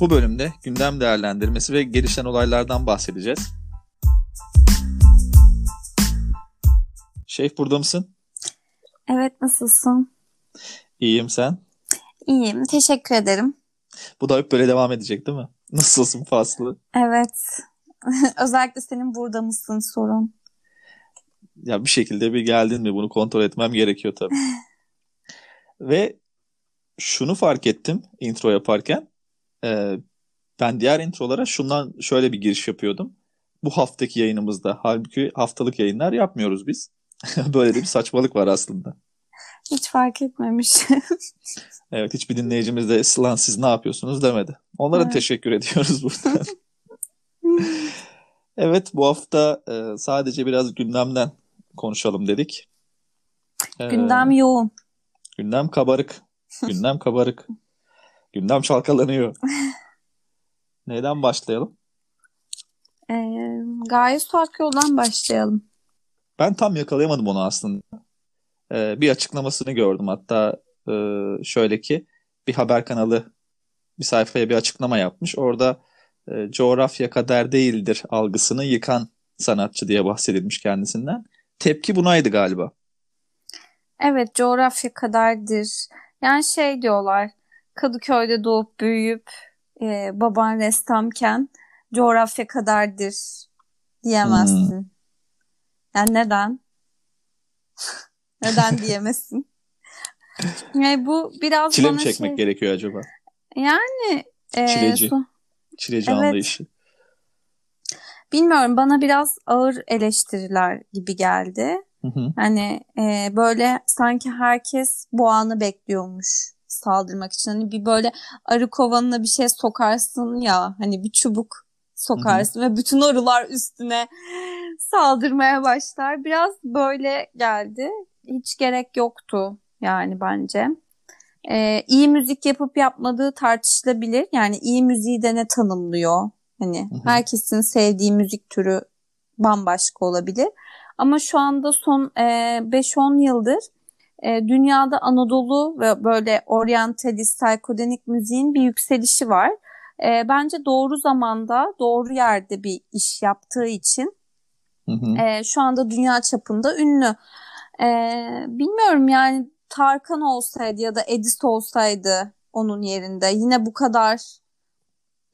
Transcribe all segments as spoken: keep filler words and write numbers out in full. Bu bölümde gündem değerlendirmesi ve gelişen olaylardan bahsedeceğiz. Şeyh, burada mısın? Evet, nasılsın? İyiyim, sen? İyiyim, teşekkür ederim. Bu da hep böyle devam edecek değil mi? Nasılsın faslı? Evet. Özellikle senin burada mısın sorun. Ya bir şekilde bir geldin mi bunu kontrol etmem gerekiyor tabii. Ve şunu fark ettim intro yaparken. Ee, ben diğer introlara şundan şöyle bir giriş yapıyordum. Bu haftaki yayınımızda. Halbuki haftalık yayınlar yapmıyoruz biz. Böyle de bir saçmalık var aslında. Hiç fark etmemiş. Evet, hiçbir dinleyicimiz de "Lan siz ne yapıyorsunuz?" demedi. Onlara evet. Teşekkür ediyoruz buradan. Evet, bu hafta e, sadece biraz gündemden konuşalım dedik. Ee, gündem yoğun. Gündem kabarık. Gündem kabarık. Gündem çalkalanıyor. Neyden başlayalım? Ee, Gaye Su Akyol'dan başlayalım. Ben tam yakalayamadım onu aslında. Ee, bir açıklamasını gördüm. Hatta e, şöyle ki bir haber kanalı bir sayfaya bir açıklama yapmış. Orada e, coğrafya kader değildir algısını yıkan sanatçı diye bahsedilmiş kendisinden. Tepki bunaydı galiba. Evet, coğrafya kaderdir. Yani şey diyorlar, Kadıköy'de doğup büyüyüp e, baban ressamken coğrafya kaderdir diyemezsin. Hmm. Yani neden? Neden diyemezsin? Yani bu biraz çile mi çekmek şey... gerekiyor acaba? Yani e, çileci. Son... Çileci evet. Anlayışı. Bilmiyorum, bana biraz ağır eleştiriler gibi geldi. Hı hı. Hani e, böyle sanki herkes bu anı bekliyormuş saldırmak için. Hani bir böyle arı kovanına bir şey sokarsın ya, hani bir çubuk sokarsın, hı hı, ve bütün arılar üstüne saldırmaya başlar. Biraz böyle geldi. Hiç gerek yoktu yani bence. Ee, iyi müzik yapıp yapmadığı tartışılabilir. Yani iyi müziği de ne tanımlıyor? Hani, hı hı, herkesin sevdiği müzik türü bambaşka olabilir. Ama şu anda son e, beş on yıldır e, dünyada Anadolu ve böyle oryantalist, psikodelik müziğin bir yükselişi var. E, bence doğru zamanda, doğru yerde bir iş yaptığı için, hı hı, E, şu anda dünya çapında ünlü. E, bilmiyorum yani, Tarkan olsaydı ya da Edis olsaydı onun yerinde yine bu kadar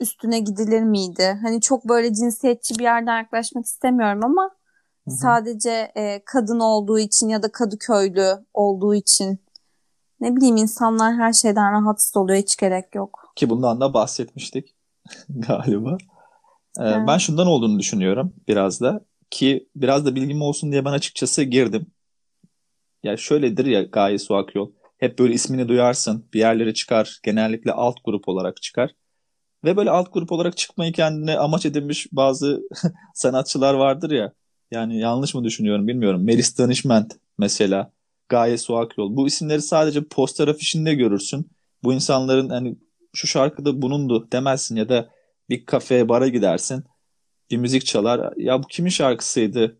üstüne gidilir miydi? Hani çok böyle cinsiyetçi bir yerden yaklaşmak istemiyorum ama, hı hı, sadece e, kadın olduğu için ya da Kadıköylü olduğu için, ne bileyim, insanlar her şeyden rahatsız oluyor, hiç gerek yok. Ki bundan da bahsetmiştik galiba. Ee, evet. Ben şundan olduğunu düşünüyorum biraz da, ki biraz da bilgim olsun diye ben açıkçası girdim. Ya şöyledir ya, Gaye Su Akyol hep böyle ismini duyarsın, bir yerlere çıkar, genellikle alt grup olarak çıkar. Ve böyle alt grup olarak çıkmayı kendine amaç edinmiş bazı sanatçılar vardır ya. Yani yanlış mı düşünüyorum bilmiyorum. Melis Tanışman mesela, Gaye Su Akyol. Bu isimleri sadece poster afişinde görürsün. Bu insanların hani şu şarkıda bunundu demezsin, ya da bir kafeye, bara gidersin. Bir müzik çalar. Ya bu kimin şarkısıydı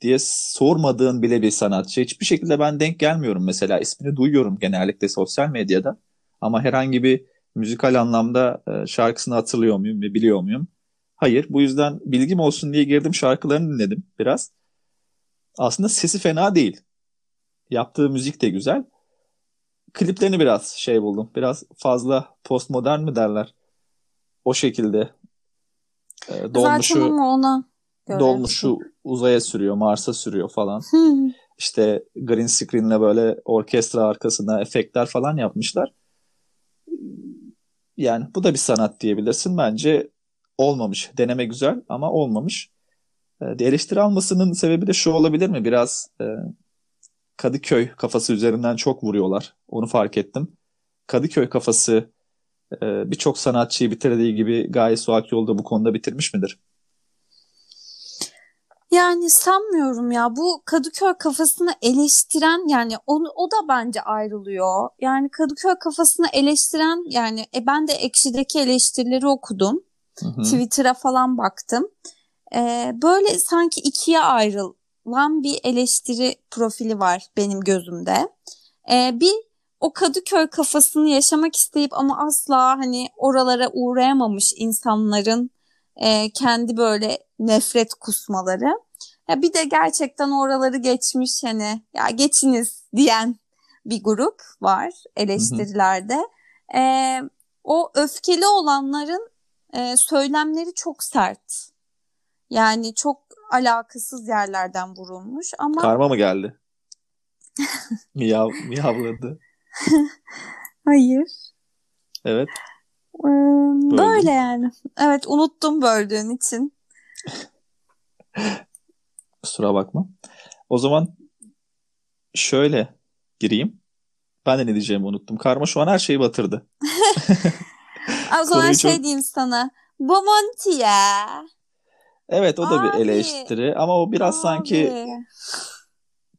diye sormadığın bile bir sanatçı. Hiçbir şekilde ben denk gelmiyorum mesela. İsmini duyuyorum genellikle sosyal medyada. Ama herhangi bir müzikal anlamda şarkısını hatırlıyor muyum ve biliyor muyum? Hayır. Bu yüzden bilgim olsun diye girdim, şarkılarını dinledim biraz. Aslında sesi fena değil. Yaptığı müzik de güzel. Kliplerini biraz şey buldum. Biraz fazla postmodern mi derler? O şekilde. E, dolmuşu ona dolmuşu uzaya sürüyor, Mars'a sürüyor falan. İşte green screen'le böyle orkestra arkasına efektler falan yapmışlar. Yani bu da bir sanat diyebilirsin. Bence olmamış. Deneme güzel ama olmamış. E, eleştiri almasının sebebi de şu olabilir mi? Biraz e, Kadıköy kafası üzerinden çok vuruyorlar. Onu fark ettim. Kadıköy kafası e, birçok sanatçıyı bitirdiği gibi Gaye Su Akyol da bu konuda bitirmiş midir? Yani sanmıyorum ya. Bu Kadıköy kafasını eleştiren, yani onu, o da bence ayrılıyor. Yani Kadıköy kafasını eleştiren, yani e, ben de Ekşi'deki eleştirileri okudum. Hı hı. Twitter'a falan baktım. Ee, böyle sanki ikiye ayrılan bir eleştiri profili var benim gözümde. Ee, bir o Kadıköy kafasını yaşamak isteyip ama asla hani oralara uğrayamamış insanların e, kendi böyle nefret kusmaları. Ya bir de gerçekten oraları geçmiş hani ya geçiniz diyen bir grup var eleştirilerde. Hı hı. E, o öfkeli olanların e, söylemleri çok sert. Yani çok alakasız yerlerden vurulmuş ama... Karma mı geldi? Miyav, miyavladı. Hayır. Evet. Ee, böyle yani. Evet, unuttum böldüğün için. Kusura bakma. O zaman şöyle gireyim. Ben de ne diyeceğimi unuttum. Karma şu an her şeyi batırdı. O zaman şey çok... diyeyim sana. Bomonti'ye. Evet, o da abi, bir eleştiri ama o biraz abi. Sanki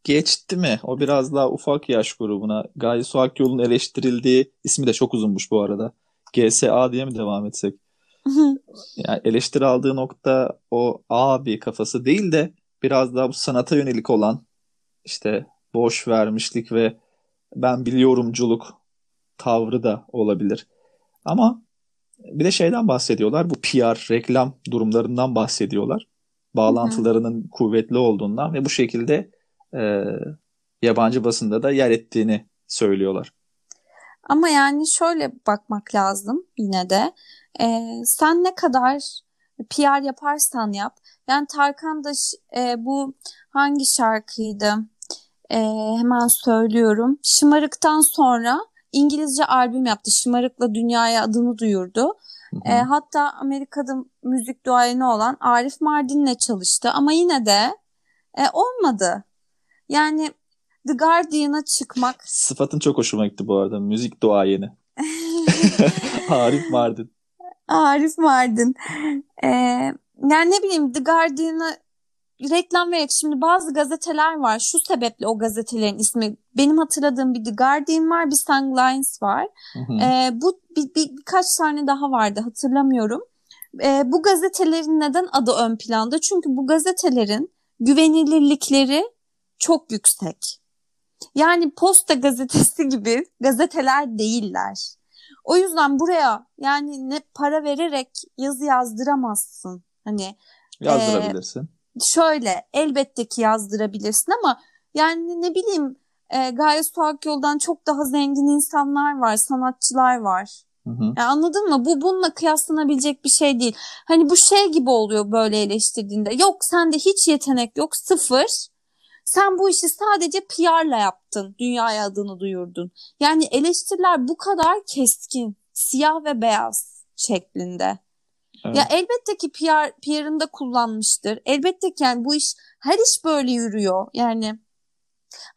geçti mi? O biraz daha ufak yaş grubuna. Gaye Su Akyol'un eleştirildiği, ismi de çok uzunmuş bu arada. G S A diye mi devam etsek? Yani eleştiri aldığı nokta o abi kafası değil de biraz daha bu sanata yönelik olan işte boş vermişlik ve ben biliyorumculuk tavrı da olabilir. Ama bir de şeyden bahsediyorlar. Bu P R, reklam durumlarından bahsediyorlar. Bağlantılarının hı hı. kuvvetli olduğundan ve bu şekilde e, yabancı basında da yer ettiğini söylüyorlar. Ama yani şöyle bakmak lazım yine de. E, sen ne kadar P R yaparsan yap. Yani Tarkan da e, bu hangi şarkıydı? E, hemen söylüyorum. Şımarık'tan sonra İngilizce albüm yaptı. Şımarık'la dünyaya adını duyurdu. E, hatta Amerika'da müzik duayeni olan Arif Mardin'le çalıştı. Ama yine de e, olmadı. Yani The Guardian'a çıkmak... Sıfatın çok hoşuma gitti bu arada. Müzik duayeni. Arif Mardin. Arif Mardin. E, yani ne bileyim, The Guardian'a reklam vererek şimdi bazı gazeteler var. Şu sebeple o gazetelerin ismi, benim hatırladığım bir The Guardian var, bir Sunlines var. Hı hı. E, bu bir, bir, birkaç tane daha vardı, hatırlamıyorum. E, bu gazetelerin neden adı ön planda? Çünkü bu gazetelerin güvenilirlikleri çok yüksek. Yani Posta gazetesi gibi gazeteler değiller. O yüzden buraya yani ne para vererek yazı yazdıramazsın. Hani yazdırabilirsin. E, Şöyle elbette ki yazdırabilirsin ama yani ne bileyim e, Gaye Su Akyol'dan çok daha zengin insanlar var, sanatçılar var. Hı hı. Yani anladın mı? Bu bununla kıyaslanabilecek bir şey değil. Hani bu şey gibi oluyor böyle eleştirdiğinde. Yok, sende hiç yetenek yok, sıfır. Sen bu işi sadece P R'la yaptın, dünyaya adını duyurdun. Yani eleştiriler bu kadar keskin, siyah ve beyaz şeklinde. Evet. Ya elbette ki P R, P R'ını da kullanmıştır. Elbette ki yani bu iş, her iş böyle yürüyor yani.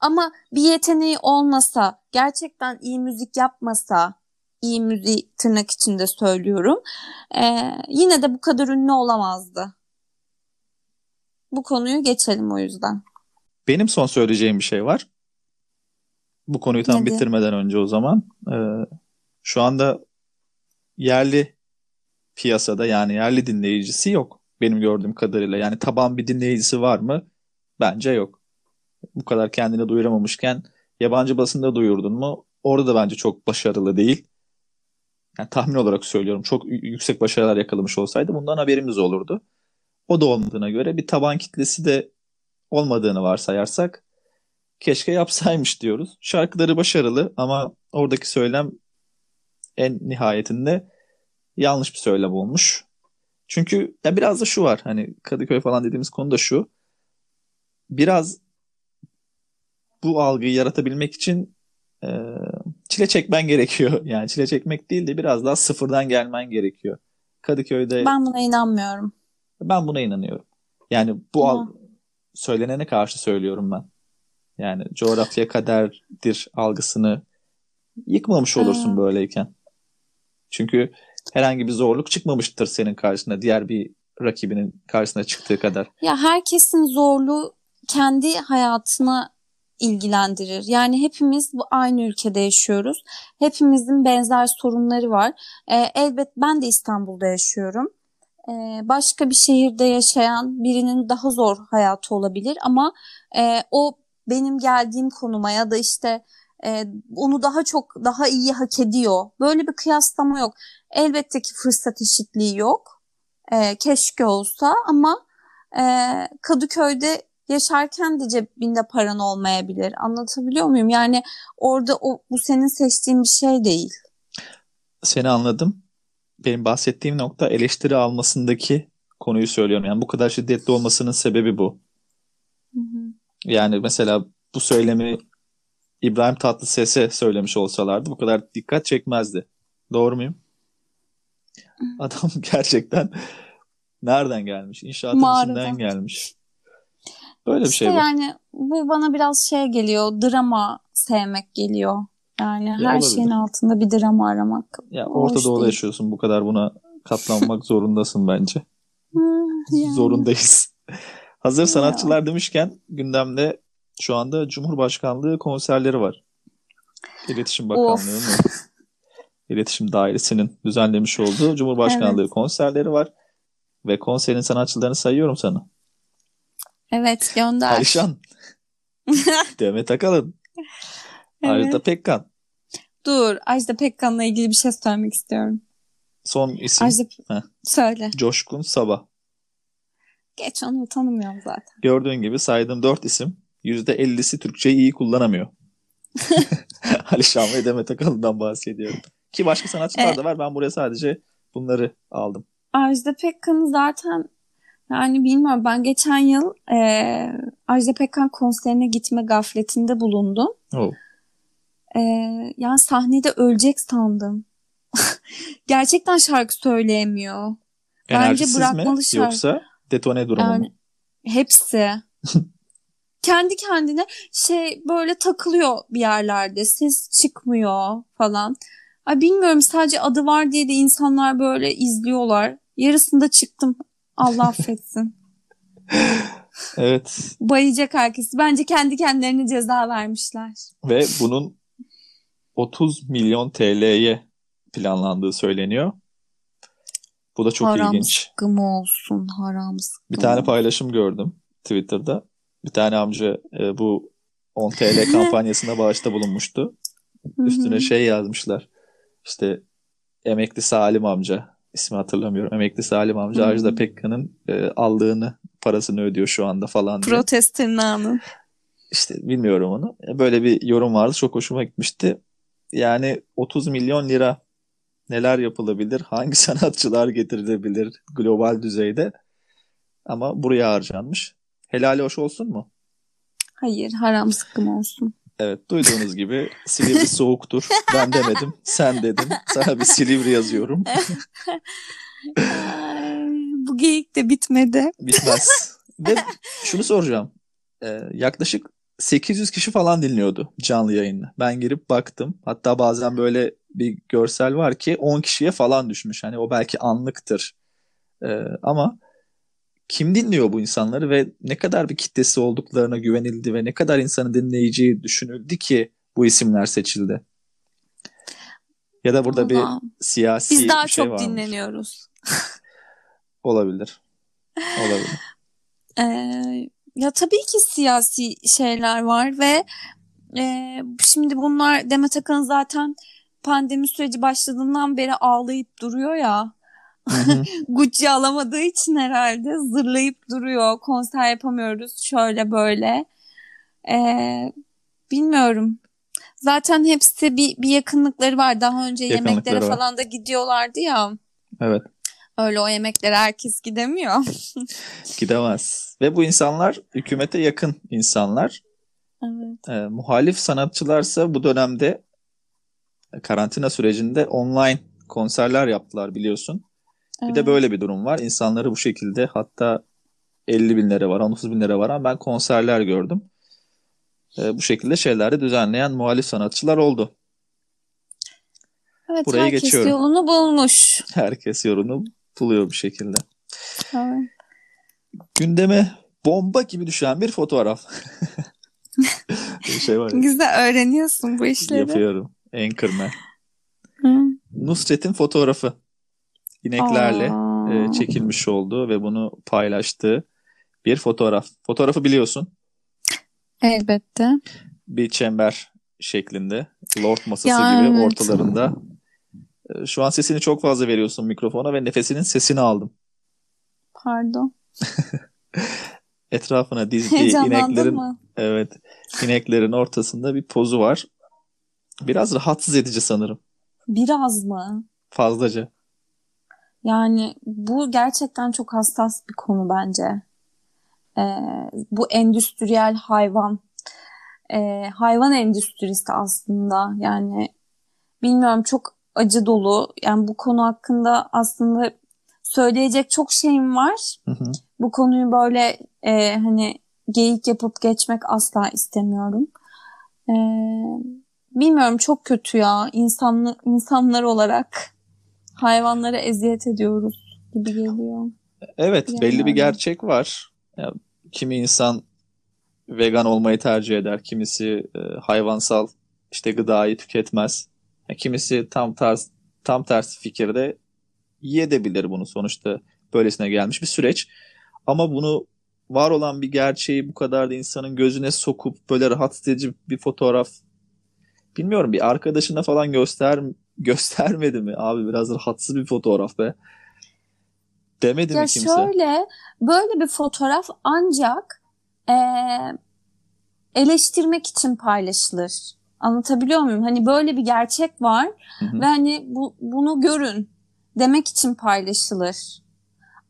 Ama bir yeteneği olmasa, gerçekten iyi müzik yapmasa, iyi müziği tırnak içinde söylüyorum, e, yine de bu kadar ünlü olamazdı. Bu konuyu geçelim o yüzden. Benim son söyleyeceğim bir şey var. Bu konuyu tam Hadi. bitirmeden önce o zaman. E, şu anda yerli piyasada yani yerli dinleyicisi yok benim gördüğüm kadarıyla. Yani taban bir dinleyicisi var mı? Bence yok. Bu kadar kendini duyuramamışken yabancı basında duyurdun mu? Orada da bence çok başarılı değil. Yani tahmin olarak söylüyorum, çok yüksek başarılar yakalamış olsaydı bundan haberimiz olurdu. O da olmadığına göre bir taban kitlesi de olmadığını varsayarsak keşke yapsaymış diyoruz. Şarkıları başarılı ama oradaki söylem en nihayetinde yanlış bir söylem olmuş. Çünkü ya biraz da şu var. Hani Kadıköy falan dediğimiz konu da şu. Biraz bu algıyı yaratabilmek için e, çile çekmen gerekiyor. Yani çile çekmek değil de biraz daha sıfırdan gelmen gerekiyor. Kadıköy'de... Ben buna inanmıyorum. Ben buna inanıyorum. Yani bu al- söylenene karşı söylüyorum ben. Yani coğrafya kaderdir algısını yıkmamış olursun hmm. böyleyken. Çünkü herhangi bir zorluk çıkmamıştır senin karşına, diğer bir rakibinin karşısına çıktığı kadar. Ya herkesin zorluğu kendi hayatına ilgilendirir. Yani hepimiz bu aynı ülkede yaşıyoruz. Hepimizin benzer sorunları var. Ee, elbet ben de İstanbul'da yaşıyorum. Ee, başka bir şehirde yaşayan birinin daha zor hayatı olabilir ama e, o benim geldiğim konuma ya da işte e, onu daha çok, daha iyi hak ediyor. Böyle bir kıyaslama yok. Elbette ki fırsat eşitliği yok. E, keşke olsa ama e, Kadıköy'de yaşarken de cebinde paran olmayabilir. Anlatabiliyor muyum? Yani orada o, bu senin seçtiğin bir şey değil. Seni anladım. Benim bahsettiğim nokta eleştiri almasındaki konuyu söylüyorum. Yani bu kadar şiddetli olmasının sebebi bu. Hı hı. Yani mesela bu söylemi İbrahim Tatlıses'e söylemiş olsalardı bu kadar dikkat çekmezdi. Doğru muyum? Adam gerçekten nereden gelmiş? İnşaatın mağaradan, içinden gelmiş. Böyle işte bir şey bu. Yani bu bana biraz şey geliyor, drama sevmek geliyor. Yani ya her olabilir. Şeyin altında bir drama aramak. Ya Orta Doğu'da yaşıyorsun, bu kadar buna katlanmak zorundasın bence. Yani. Zorundayız. Hazır ya. Sanatçılar demişken gündemde şu anda Cumhurbaşkanlığı konserleri var. İletişim Bakanlığı'nın İletişim Dairesi'nin düzenlemiş olduğu Cumhurbaşkanlığı evet. konserleri var. Ve konserin sanatçılarını sayıyorum sana. Evet, gönder. Ayşen. Demet Akalın. Evet. Ajda Pekkan. Dur, Ajda Pekkan'la ilgili bir şey söylemek istiyorum. Son isim. Ajda... Söyle. Coşkun Sabah. Geç, onu tanımıyorum zaten. Gördüğün gibi saydığım dört isim yüzde ellisi Türkçeyi iyi kullanamıyor. Alişan ve Demet Akalın'dan bahsediyorum. Ki başka sanatçılar evet. da var. Ben buraya sadece bunları aldım. Ajda Pekkan'ı zaten yani bilmiyorum, ben geçen yıl e, Ajda Pekkan konserine gitme gafletinde bulundum. Oh. E, yani sahnede ölecek sandım. Gerçekten şarkı söyleyemiyor. Enerjisiz Bence bırakmalı mi? Şarkı. Yoksa detone durumu yani, mu? Hepsi. Kendi kendine şey böyle takılıyor bir yerlerde. Ses çıkmıyor falan. Ay bilmiyorum, sadece adı var diye de insanlar böyle izliyorlar. Yarısında çıktım. Allah affetsin. Evet. Bayılacak herkesi. Bence kendi kendilerine ceza vermişler. Ve bunun otuz milyon T L'ye planlandığı söyleniyor. Bu da çok haram ilginç. Haram sıkkım olsun. Haram sıkkım. Bir tane paylaşım gördüm Twitter'da. Bir tane amca e, bu on T L kampanyasına bağışta bulunmuştu. Üstüne şey yazmışlar. İşte emekli Salim amca, ismi hatırlamıyorum. Emekli Salim amca Ajda Pekkan'ın e, aldığını, parasını ödüyor şu anda falan diye. Protestinanın. İşte bilmiyorum onu. Böyle bir yorum vardı. Çok hoşuma gitmişti. Yani otuz milyon lira neler yapılabilir? Hangi sanatçılar getirilebilir global düzeyde? Ama buraya harcanmış. Helali hoş olsun mu? Hayır, haram sıkkım olsun. Evet, duyduğunuz gibi Silivri soğuktur. Ben demedim, sen dedin. Sana bir Silivri yazıyorum. Bu geyik de bitmedi. Bitmez. Ve şunu soracağım. Ee, yaklaşık sekiz yüz kişi falan dinliyordu canlı yayını. Ben girip baktım. Hatta bazen böyle bir görsel var ki on kişiye falan düşmüş. Hani o belki anlıktır. Ee, ama... Kim dinliyor bu insanları ve ne kadar bir kitlesi olduklarına güvenildi ve ne kadar insanı dinleyeceği düşünüldü ki bu isimler seçildi? Ya da burada Allah. Bir siyasi bir şey var. Biz daha çok varmış. Dinleniyoruz. Olabilir. Olabilir. Ee, ya tabii ki siyasi şeyler var ve e, şimdi bunlar Demet Akalın zaten pandemi süreci başladığından beri ağlayıp duruyor ya. Gucci alamadığı için herhalde zırlayıp duruyor. Konser yapamıyoruz şöyle böyle. Ee, bilmiyorum. Zaten hepsi bir, bir yakınlıkları var. Daha önce yemeklere var. Falan da gidiyorlardı ya. Evet. Öyle o yemeklere herkes gidemiyor. Gidemez. Ve bu insanlar hükümete yakın insanlar. Evet. Ee, muhalif sanatçılarsa bu dönemde karantina sürecinde online konserler yaptılar biliyorsun. Bir evet. de böyle bir durum var. İnsanları bu şekilde hatta elli bin lira var, on otuz bin lira var ama ben konserler gördüm. Ee, bu şekilde şeyleri düzenleyen muhalif sanatçılar oldu. Evet, Buraya herkes geçiyorum. Yolunu bulmuş. Herkes yolunu buluyor bir şekilde. Evet. Gündeme bomba gibi düşen bir fotoğraf. Bir şey var ya. Güzel öğreniyorsun bu işleri. Yapıyorum. Anchorman. Nusret'in fotoğrafı. İneklerle e, çekilmiş oldu ve bunu paylaştığı bir fotoğraf. Fotoğrafı biliyorsun. Elbette. Bir çember şeklinde. Lord masası ya, gibi evet. Ortalarında. Şu an sesini çok fazla veriyorsun mikrofona ve nefesinin sesini aldım. Pardon. Etrafına dizdiği ineklerin mı? Evet, ineklerin ortasında bir pozu var. Biraz rahatsız edici sanırım. Biraz mı? Fazlaca. Yani bu gerçekten çok hassas bir konu bence. Ee, bu endüstriyel hayvan, ee, hayvan endüstrisi aslında. Yani bilmiyorum, çok acı dolu. Yani bu konu hakkında aslında söyleyecek çok şeyim var. Hı hı. Bu konuyu böyle e, hani geyik yapıp geçmek asla istemiyorum. E, bilmiyorum, çok kötü ya. İnsanlı, insanlar olarak hayvanlara eziyet ediyoruz gibi geliyor. Evet, yani belli bir gerçek var. Ya, kimi insan vegan olmayı tercih eder, kimisi e, hayvansal işte gıdayı tüketmez. Ya, kimisi tam tersi tam tersi fikirde yiyebilir bunu. Sonuçta böylesine gelmiş bir süreç. Ama bunu, var olan bir gerçeği bu kadar da insanın gözüne sokup böyle rahatsız edici bir fotoğraf, bilmiyorum, bir arkadaşına falan göster göstermedi mi? Abi biraz rahatsız bir fotoğraf be. Demedi ya mi kimse? Ya şöyle, böyle bir fotoğraf ancak ee, eleştirmek için paylaşılır. Anlatabiliyor muyum? Hani böyle bir gerçek var, hı hı, ve hani bu, bunu görün demek için paylaşılır.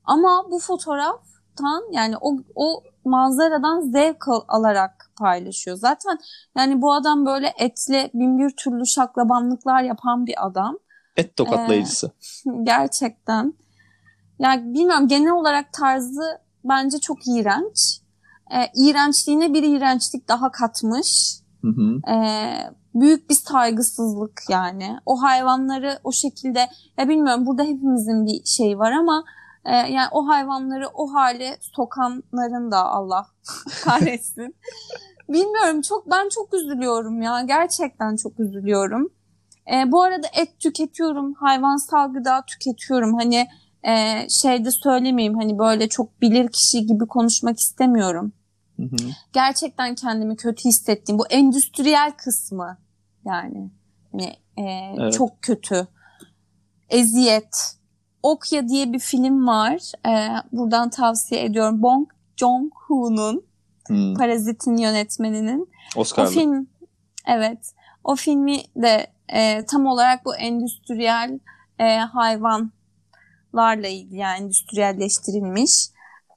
Ama bu fotoğraftan, yani o, o manzaradan zevk al- alarak paylaşıyor. Zaten yani bu adam böyle etli bin bir türlü şaklabanlıklar yapan bir adam. Et tokatlayıcısı. Ee, gerçekten. Yani bilmiyorum, genel olarak tarzı bence çok iğrenç. Ee, iğrençliğine bir iğrençlik daha katmış. Hı hı. Ee, büyük bir saygısızlık yani. O hayvanları o şekilde, ya bilmiyorum, burada hepimizin bir şeyi var ama e, yani o hayvanları o hale sokanların da Allah kahretsin. Bilmiyorum, çok ben çok üzülüyorum ya. Gerçekten çok üzülüyorum. E, bu arada et tüketiyorum. Hayvansal gıda tüketiyorum. Hani e, şeyde söylemeyeyim, hani böyle çok bilir kişi gibi konuşmak istemiyorum. Hı hı. Gerçekten kendimi kötü hissettiğim bu endüstriyel kısmı yani, yani e, evet, çok kötü, eziyet. Okya diye bir film var, e, buradan tavsiye ediyorum. Bong Joon-ho'nun hmm. Parazit'in yönetmeninin Oscar'lı. O film, evet, o filmi de e, tam olarak bu endüstriyel e, hayvanlarla ilgili, yani endüstriyelleştirilmiş.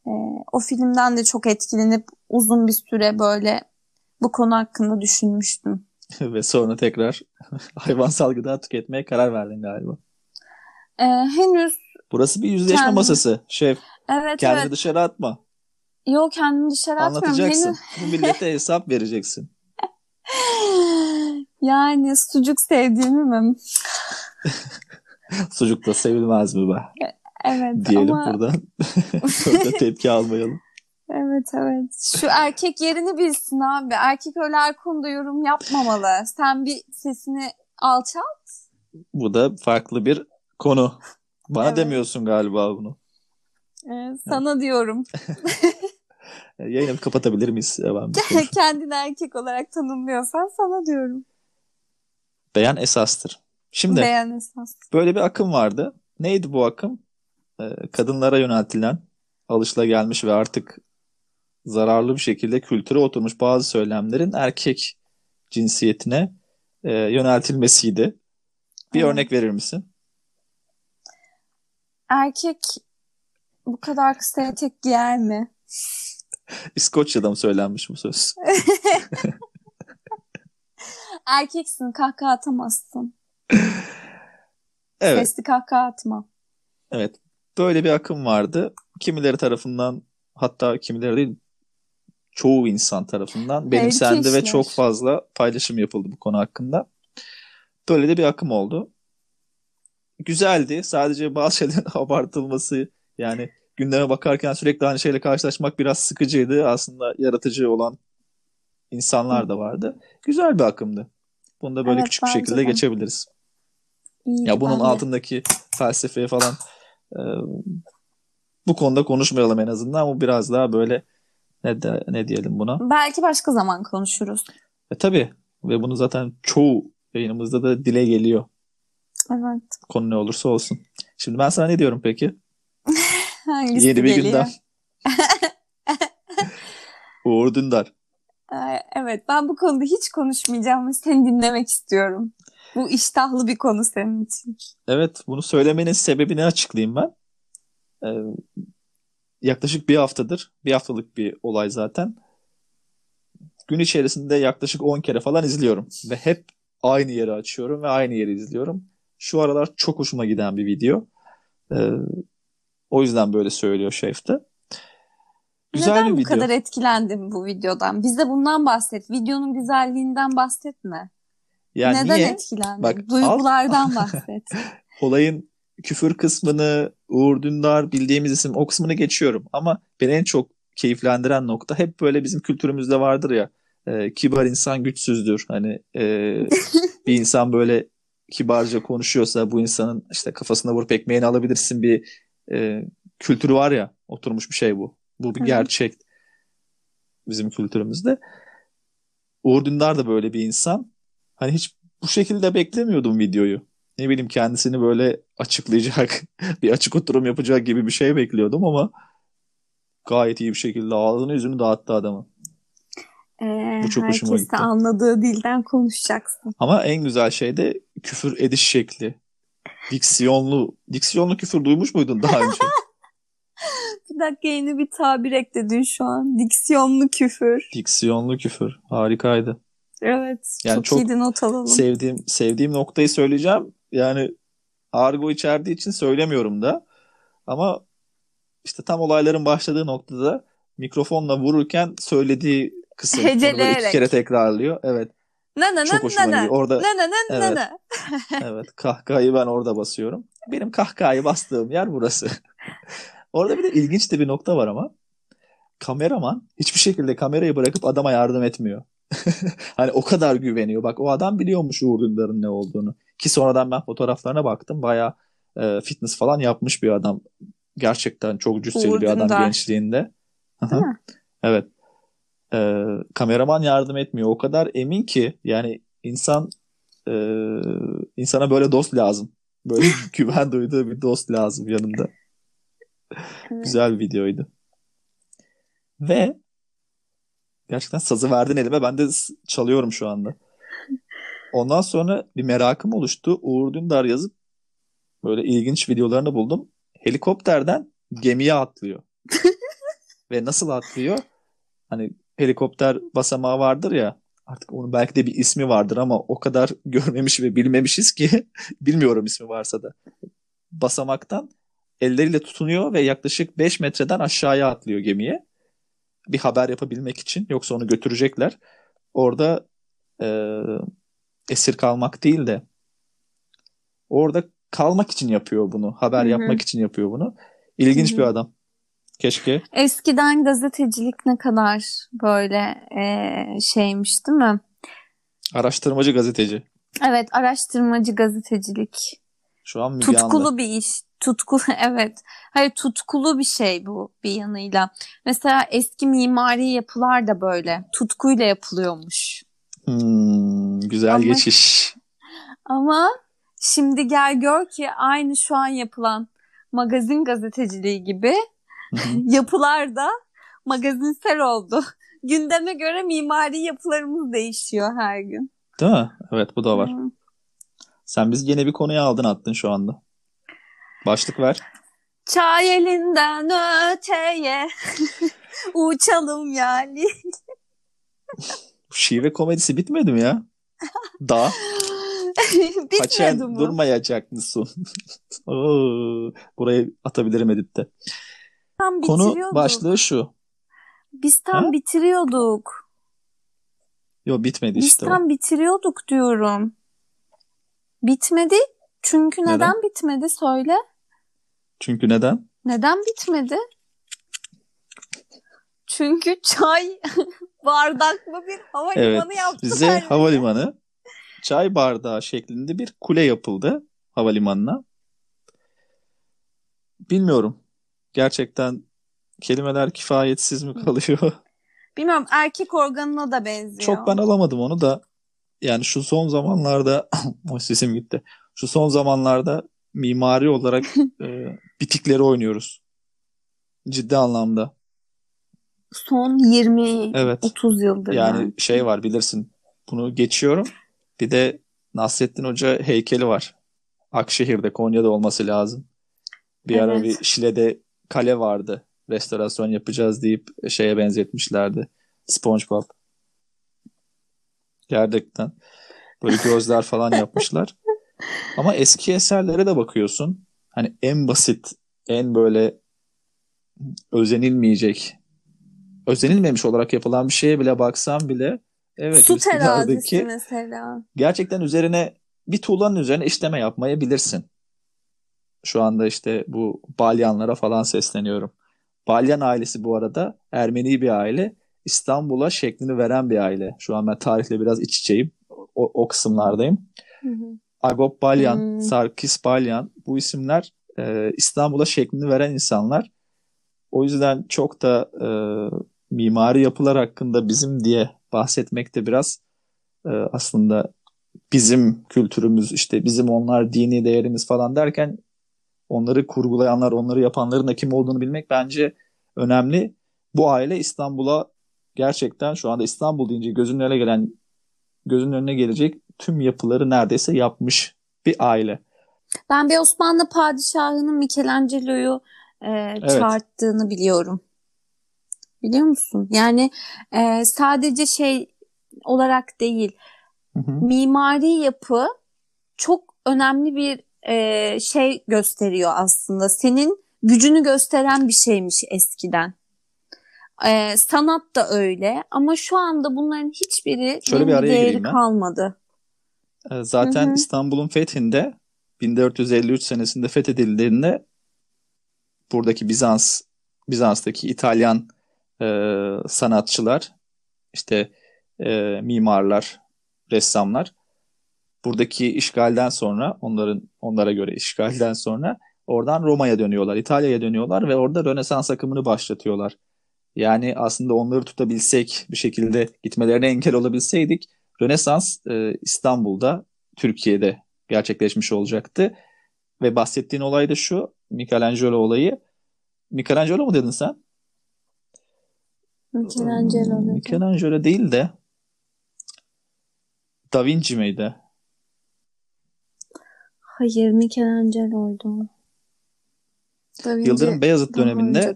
E, o filmden de çok etkilenip uzun bir süre böyle bu konu hakkında düşünmüştüm. Ve sonra tekrar hayvansal gıda tüketmeye karar verdin galiba. Ee, henüz. Burası bir yüzleşme kendim... masası şef. Evet, kendini evet. dışarı atma. Yok, kendimi dışarı atmıyorum. Anlatacaksın. Henüz... Millete hesap vereceksin. Yani sucuk sevdiğimi mi? Sucuk da sevilmez mi be? Evet, diyelim ama... buradan. Çok da tepki almayalım. Evet evet. Şu erkek yerini bilsin abi. Erkek öyle her konuda yorum yapmamalı. Sen bir sesini alçalt. Bu da farklı bir konu. Bana evet. demiyorsun galiba bunu. Ee, sana evet. diyorum. Yayını kapatabilir miyiz? Kendini erkek olarak tanımlıyorsan sana diyorum. Beyan esastır. Şimdi beyan esas. Böyle bir akım vardı. Neydi bu akım? Kadınlara yöneltilen, alışılagelmiş ve artık zararlı bir şekilde kültüre oturmuş bazı söylemlerin erkek cinsiyetine e, yöneltilmesiydi. Bir evet. örnek verir misin? Erkek bu kadar kısa etek giyer mi? İskoçya'da mı söylenmiş bu söz? Erkeksin, kahkaha atamazsın. Evet. Sesli kahkaha atma. Evet. Böyle bir akım vardı. Kimileri tarafından, hatta kimileri değil, çoğu insan tarafından benimsendi ve çok fazla paylaşım yapıldı bu konu hakkında. Böyle de bir akım oldu. Güzeldi. Sadece bazı şeylerin abartılması, yani gündeme bakarken sürekli aynı şeyle karşılaşmak biraz sıkıcıydı. Aslında yaratıcı olan insanlar da vardı. Güzel bir akımdı. Bunu da böyle evet, küçük bir şekilde de geçebiliriz. İyiydi, ya bunun altındaki felsefeye falan e, bu konuda konuşmayalım en azından. Bu biraz daha böyle ne de, ne diyelim buna? Belki başka zaman konuşuruz. E, tabii. Ve bunu zaten çoğu yayınımızda da dile geliyor. Evet. Konu ne olursa olsun. Şimdi ben sana ne diyorum peki? Hangisi yeni bir geliyor? Gündem. Uğur Dündar. Evet, ben bu konuda hiç konuşmayacağım ve seni dinlemek istiyorum. Bu iştahlı bir konu senin için. Evet, bunu söylemenin sebebini açıklayayım ben. Ee, yaklaşık bir haftadır, bir haftalık bir olay zaten. Gün içerisinde yaklaşık on kere falan izliyorum. Ve hep aynı yeri açıyorum ve aynı yeri izliyorum. Şu aralar çok hoşuma giden bir video. Ee, o yüzden böyle söylüyor Şef'te. Güzel neden bir bu video. Kadar etkilendim bu videodan? Bize bundan bahset. Videonun güzelliğinden bahsetme. Yani neden niye? Etkilendim? Bak, duygulardan al... bahset. Olayın küfür kısmını, Uğur Dündar bildiğimiz isim, o kısmını geçiyorum. Ama beni en çok keyiflendiren nokta hep böyle bizim kültürümüzde vardır ya. E, kibar insan güçsüzdür. Hani e, bir insan böyle kibarca konuşuyorsa bu insanın işte kafasına vurup ekmeğini alabilirsin bir e, kültürü var ya. Oturmuş bir şey bu. Bu bir gerçek bizim kültürümüzde. Uğur Dündar da böyle bir insan. Hani hiç bu şekilde beklemiyordum videoyu. Ne bileyim, kendisini böyle açıklayacak, bir açık oturum yapacak gibi bir şey bekliyordum ama gayet iyi bir şekilde ağzını yüzünü dağıttı adamı. Ee, bu çok hoşuma gitti. Herkes anladığı dilden konuşacaksın. Ama en güzel şey de küfür ediş şekli. Diksiyonlu, diksiyonlu küfür duymuş muydun daha önce? Bir dakika, yeni bir tabir ekledin şu an. Diksiyonlu küfür. Diksiyonlu küfür. Harikaydı. Evet. Yani çok, çok iyiydi, not alalım. Sevdiğim, sevdiğim noktayı söyleyeceğim. Yani argo içerdiği için söylemiyorum da. Ama işte tam olayların başladığı noktada mikrofonla vururken söylediği kısım. Heceleyerek. İki kere tekrarlıyor. Evet. Nana, çok hoşuma nana, gidiyor. Orada, nana, nana, evet, nana. Evet. Kahkahayı ben orada basıyorum. Benim kahkahayı bastığım yer burası. Orada bir de ilginç de bir nokta var ama. Kameraman hiçbir şekilde kamerayı bırakıp adama yardım etmiyor. Hani o kadar güveniyor. Bak, o adam biliyormuş Uğur Dündar'ın ne olduğunu. Ki sonradan ben fotoğraflarına baktım. Bayağı e, fitness falan yapmış bir adam. Gerçekten çok cüsseli bir adam gençliğinde. Evet. E, kameraman yardım etmiyor. O kadar emin ki yani insan e, insana böyle dost lazım. Böyle güven duyduğu bir dost lazım yanında. Evet. Güzel bir videoydu. Ve gerçekten sazı verdin elime. Ben de çalıyorum şu anda. Ondan sonra bir merakım oluştu. Uğur Dündar yazıp böyle ilginç videolarını buldum. Helikopterden gemiye atlıyor. Ve nasıl atlıyor? Hani helikopter basamağı vardır ya. Artık onun belki de bir ismi vardır ama o kadar görmemiş ve bilmemişiz ki. Bilmiyorum ismi varsa da. Basamaktan elleriyle tutunuyor ve yaklaşık beş metreden aşağıya atlıyor gemiye. Bir haber yapabilmek için. Yoksa onu götürecekler. Orada e, esir kalmak değil de orada kalmak için yapıyor bunu. Haber Hı-hı. yapmak için yapıyor bunu. İlginç Hı-hı. bir adam. Keşke. Eskiden gazetecilik ne kadar böyle e, şeymiş değil mi? Araştırmacı gazeteci. Evet, araştırmacı gazetecilik. Şu an tutkulu anda. Bir iş. Tutkulu, evet. Hayır, tutkulu bir şey bu bir yanıyla. Mesela eski mimari yapılar da böyle tutkuyla yapılıyormuş. Hmm, güzel ama, geçiş. Ama şimdi gel gör ki aynı şu an yapılan magazin gazeteciliği gibi yapılar da magazinsel oldu. Gündeme göre mimari yapılarımız değişiyor her gün. Değil mi? Evet, bu da var. Hmm. Sen bizi yine bir konuya aldın attın şu anda. Başlık ver. Çay elinden öteye uçalım yani. Şive komedisi bitmedi mi ya? Daha. Bitmedi Haçen mi? Durmayacak mısın? Oo, burayı atabilirim editte. Konu başlığı şu. Biz tam ha? bitiriyorduk. Yo, bitmedi Biz işte. Biz tam o. bitiriyorduk diyorum. Bitmedi. Çünkü neden? neden bitmedi söyle. Çünkü neden? Neden bitmedi? Çünkü çay bardaklı bir havalimanı evet, yaptılar. Rize Havalimanı çay bardağı şeklinde bir kule yapıldı havalimanına. Bilmiyorum. Gerçekten kelimeler kifayetsiz mi kalıyor? Bilmiyorum. Erkek organına da benziyor. Çok ben alamadım onu da. yani şu son zamanlarda o sesim gitti. Şu son zamanlarda mimari olarak e, bitikleri oynuyoruz. Ciddi anlamda. Son yirmi otuz evet. yıldır. Yani, yani şey var bilirsin. Bunu geçiyorum. Bir de Nasrettin Hoca heykeli var. Akşehir'de, Konya'da olması lazım. Bir evet. ara bir Şile'de kale vardı. Restorasyon yapacağız deyip şeye benzetmişlerdi. SpongeBob. Gerçekten. Böyle gözler falan yapmışlar. Ama eski eserlere de bakıyorsun. Hani en basit, en böyle özenilmeyecek, özenilmemiş olarak yapılan bir şeye bile baksan bile evet, su terazisi mesela. Gerçekten üzerine bir tuğlanın üzerine işleme yapmayabilirsin. Şu anda işte bu Balyanlara falan sesleniyorum. Balyan ailesi bu arada Ermeni bir aile. İstanbul'a şeklini veren bir aile. Şu an ben tarihle biraz iç içeyim. O, o kısımlardayım. Hı hı. Agop Balyan, hmm. Sarkis Balyan, bu isimler e, İstanbul'a şeklini veren insanlar. O yüzden çok da e, mimari yapılar hakkında bizim diye bahsetmek de biraz e, aslında bizim kültürümüz, işte bizim onlar dini değerimiz falan derken onları kurgulayanlar, onları yapanların da kim olduğunu bilmek bence önemli. Bu aile İstanbul'a gerçekten şu anda İstanbul deyince gözünün önüne gelen, gözünün önüne gelecek tüm yapıları neredeyse yapmış bir aile. Ben bir Osmanlı padişahının Michelangelo'yu e, evet. çağırttığını biliyorum. Biliyor musun? Yani e, sadece şey olarak değil, hı hı. mimari yapı çok önemli bir e, şey gösteriyor aslında. Senin gücünü gösteren bir şeymiş eskiden. E, sanat da öyle ama şu anda bunların hiçbiri şöyle bir araya değeri kalmadı. Zaten hı hı. İstanbul'un fethinde bin dört yüz elli üç senesinde fethedildiğinde buradaki Bizans, Bizans'taki İtalyan e, sanatçılar, işte e, mimarlar, ressamlar buradaki işgalden sonra, onların onlara göre işgalden sonra oradan Roma'ya dönüyorlar, İtalya'ya dönüyorlar ve orada Rönesans akımını başlatıyorlar. Yani aslında onları tutabilsek, bir şekilde gitmelerine engel olabilseydik Rönesans e, İstanbul'da, Türkiye'de gerçekleşmiş olacaktı. Ve bahsettiğin olay da şu, Michelangelo olayı. Michelangelo mu dedin sen? Michelangelo dedim. Michelangelo değil de Da Vinci miydi? Hayır, Michelangelo'ydu. Yıldırım Beyazıt döneminde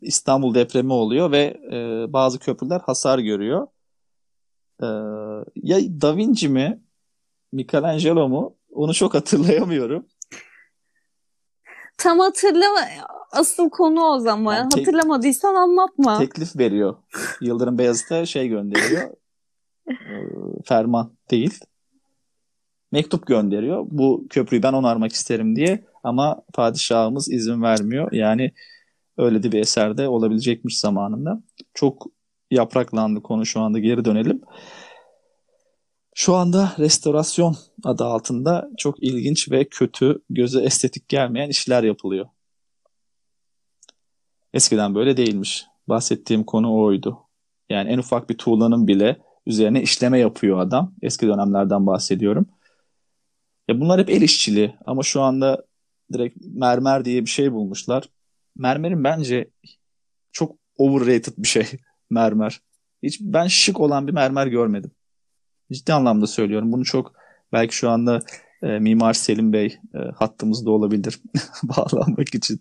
İstanbul depremi oluyor ve e, bazı köprüler hasar görüyor. E, ya Da Vinci mi, Michelangelo mu? Onu çok hatırlayamıyorum. Tam hatırlama. Asıl konu o zaman. Yani tek, hatırlamadıysan anlatma. Teklif veriyor. Yıldırım Beyazıt'a şey gönderiyor. e, ferman değil. Mektup gönderiyor. Bu köprüyü ben onarmak isterim diye. Ama padişahımız izin vermiyor. Yani öyle de bir eser de olabilecekmiş zamanında. Çok yapraklandı konu şu anda. Geri dönelim. Şu anda restorasyon adı altında çok ilginç ve kötü, göze estetik gelmeyen işler yapılıyor. Eskiden böyle değilmiş. Bahsettiğim konu oydu. Yani en ufak bir tuğlanın bile üzerine işleme yapıyor adam. Eski dönemlerden bahsediyorum. Ya bunlar hep el işçiliği ama şu anda direkt mermer diye bir şey bulmuşlar. Mermerin bence çok overrated bir şey mermer. Hiç ben şık olan bir mermer görmedim. Ciddi anlamda söylüyorum. Bunu çok belki şu anda e, Mimar Selim Bey e, hattımızda olabilir bağlanmak için.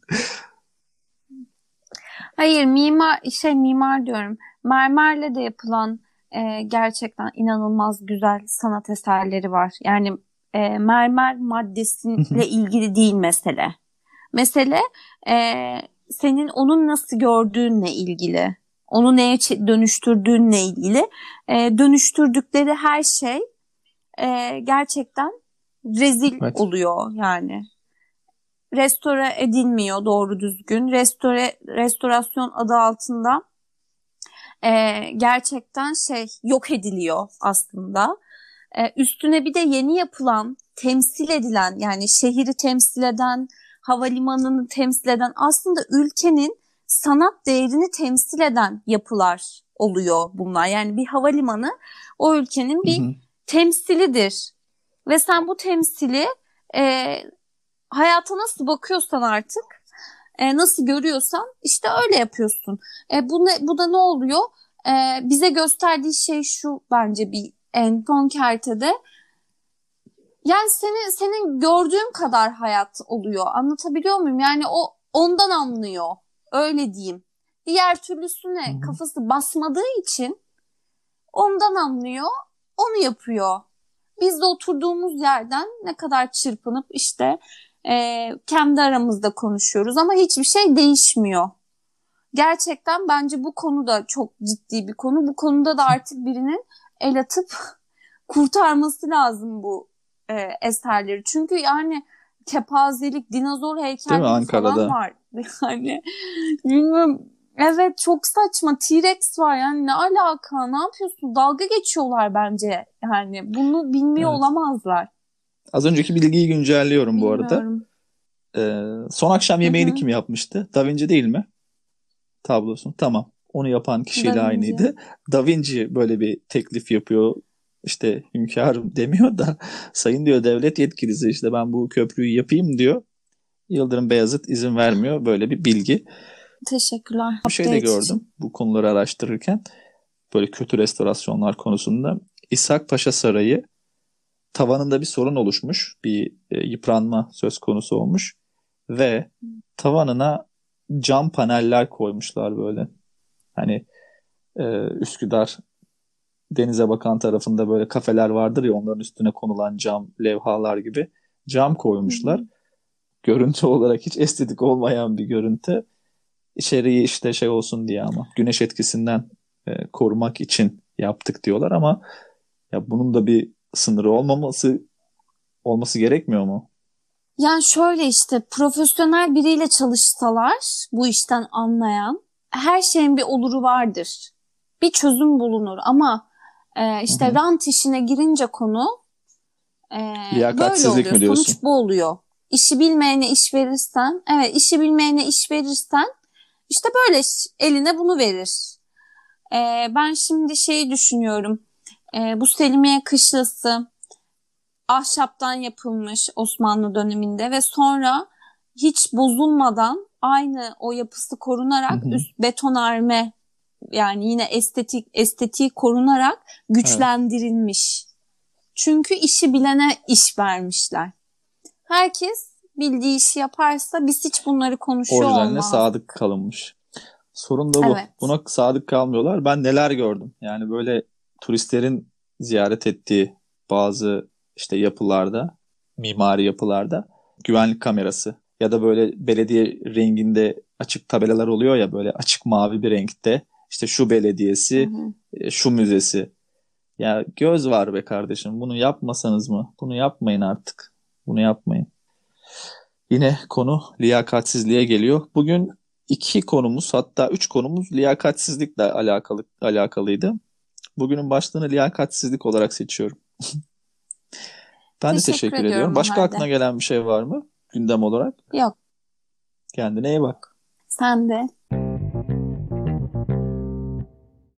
Hayır, mimar şey mimar diyorum. Mermerle de yapılan e, gerçekten inanılmaz güzel sanat eserleri var. Yani E, mermer maddesiyle ilgili değil mesele. Mesele e, senin onun nasıl gördüğünle ilgili, onu neye dönüştürdüğünle ilgili. E, dönüştürdükleri her şey e, gerçekten rezil evet. oluyor yani. Restore edilmiyor doğru düzgün. Restore restorasyon adı altında e, gerçekten şey yok ediliyor aslında. Üstüne bir de yeni yapılan, temsil edilen, yani şehri temsil eden, havalimanını temsil eden, aslında ülkenin sanat değerini temsil eden yapılar oluyor bunlar. Yani bir havalimanı o ülkenin bir, hı hı, temsilidir. Ve sen bu temsili e, hayata nasıl bakıyorsan artık, e, nasıl görüyorsan işte öyle yapıyorsun. E, bu, ne, bu da ne oluyor? E, bize gösterdiği şey şu bence bir en son kertede. Yani senin, senin gördüğün kadar hayat oluyor. Anlatabiliyor muyum? Yani o ondan anlıyor. Öyle diyeyim. Diğer türlüsüne kafası basmadığı için ondan anlıyor. Onu yapıyor. Biz de oturduğumuz yerden ne kadar çırpınıp işte e, kendi aramızda konuşuyoruz ama hiçbir şey değişmiyor. Gerçekten bence bu konu da çok ciddi bir konu. Bu konuda da artık birinin el atıp kurtarması lazım bu e, eserleri. Çünkü yani kepazelik, dinozor heykelleri falan var. Yani bilmiyorum. Evet, çok saçma. T-Rex var yani, ne alaka, ne yapıyorsun? Dalga geçiyorlar bence. Yani bunu bilmiyor, evet, olamazlar. Az önceki bilgiyi güncelliyorum. Bilmiyorum. Bu arada. Ee, son akşam yemeğini, hı-hı, kim yapmıştı? Da Vinci değil mi? Tablosun. Tamam. Onu yapan kişiyle Da aynıydı. Da Vinci böyle bir teklif yapıyor. İşte hünkârım demiyor da sayın diyor devlet yetkilisi, işte ben bu köprüyü yapayım diyor. Yıldırım Beyazıt izin vermiyor. Böyle bir bilgi. Teşekkürler. Bir şey de gördüm bu konuları araştırırken. Böyle kötü restorasyonlar konusunda. İshak Paşa Sarayı tavanında bir sorun oluşmuş. Bir yıpranma söz konusu olmuş. Ve tavanına cam paneller koymuşlar böyle. Hani Üsküdar denize bakan tarafında böyle kafeler vardır ya, onların üstüne konulan cam levhalar gibi. Cam koymuşlar. Görüntü olarak hiç estetik olmayan bir görüntü. İçeriği işte şey olsun diye ama güneş etkisinden e, korumak için yaptık diyorlar ama ya bunun da bir sınırı olmaması olması gerekmiyor mu? Yani şöyle, işte profesyonel biriyle çalışsalar, bu işten anlayan, her şeyin bir oluru vardır. Bir çözüm bulunur ama e, işte, hı-hı, rant işine girince konu e, böyle oluyor. Mi diyorsun? Sonuç bu oluyor. İşi bilmeyene iş verirsen, evet işi bilmeyene iş verirsen İşte böyle eline bunu verir. Ee, ben şimdi şeyi düşünüyorum. Ee, bu Selimiye kışlası ahşaptan yapılmış Osmanlı döneminde ve sonra hiç bozulmadan aynı o yapısı korunarak, hı hı, üst betonarme, yani yine estetik estetiği korunarak güçlendirilmiş. Evet. Çünkü işi bilene iş vermişler. Herkes bildiği işi yaparsa biz hiç bunları konuşuyor olmaz. Orijinaline sadık kalınmış. Sorun da bu. Evet. Buna sadık kalmıyorlar. Ben neler gördüm. Yani böyle turistlerin ziyaret ettiği bazı işte yapılarda, mimari yapılarda güvenlik kamerası ya da böyle belediye renginde açık tabelalar oluyor ya, böyle açık mavi bir renkte işte şu belediyesi, hı hı, şu müzesi. Ya göz var be kardeşim. Bunu yapmasanız mı? Bunu yapmayın artık. Bunu yapmayın. Yine konu liyakatsizliğe geliyor. Bugün iki konumuz, hatta üç konumuz liyakatsizlikle alakalı, alakalıydı. Bugünün başlığını liyakatsizlik olarak seçiyorum. Ben teşekkür de teşekkür ediyorum. ediyorum. Başka aklına gelen bir şey var mı gündem olarak? Yok. Kendine iyi bak. Sen de.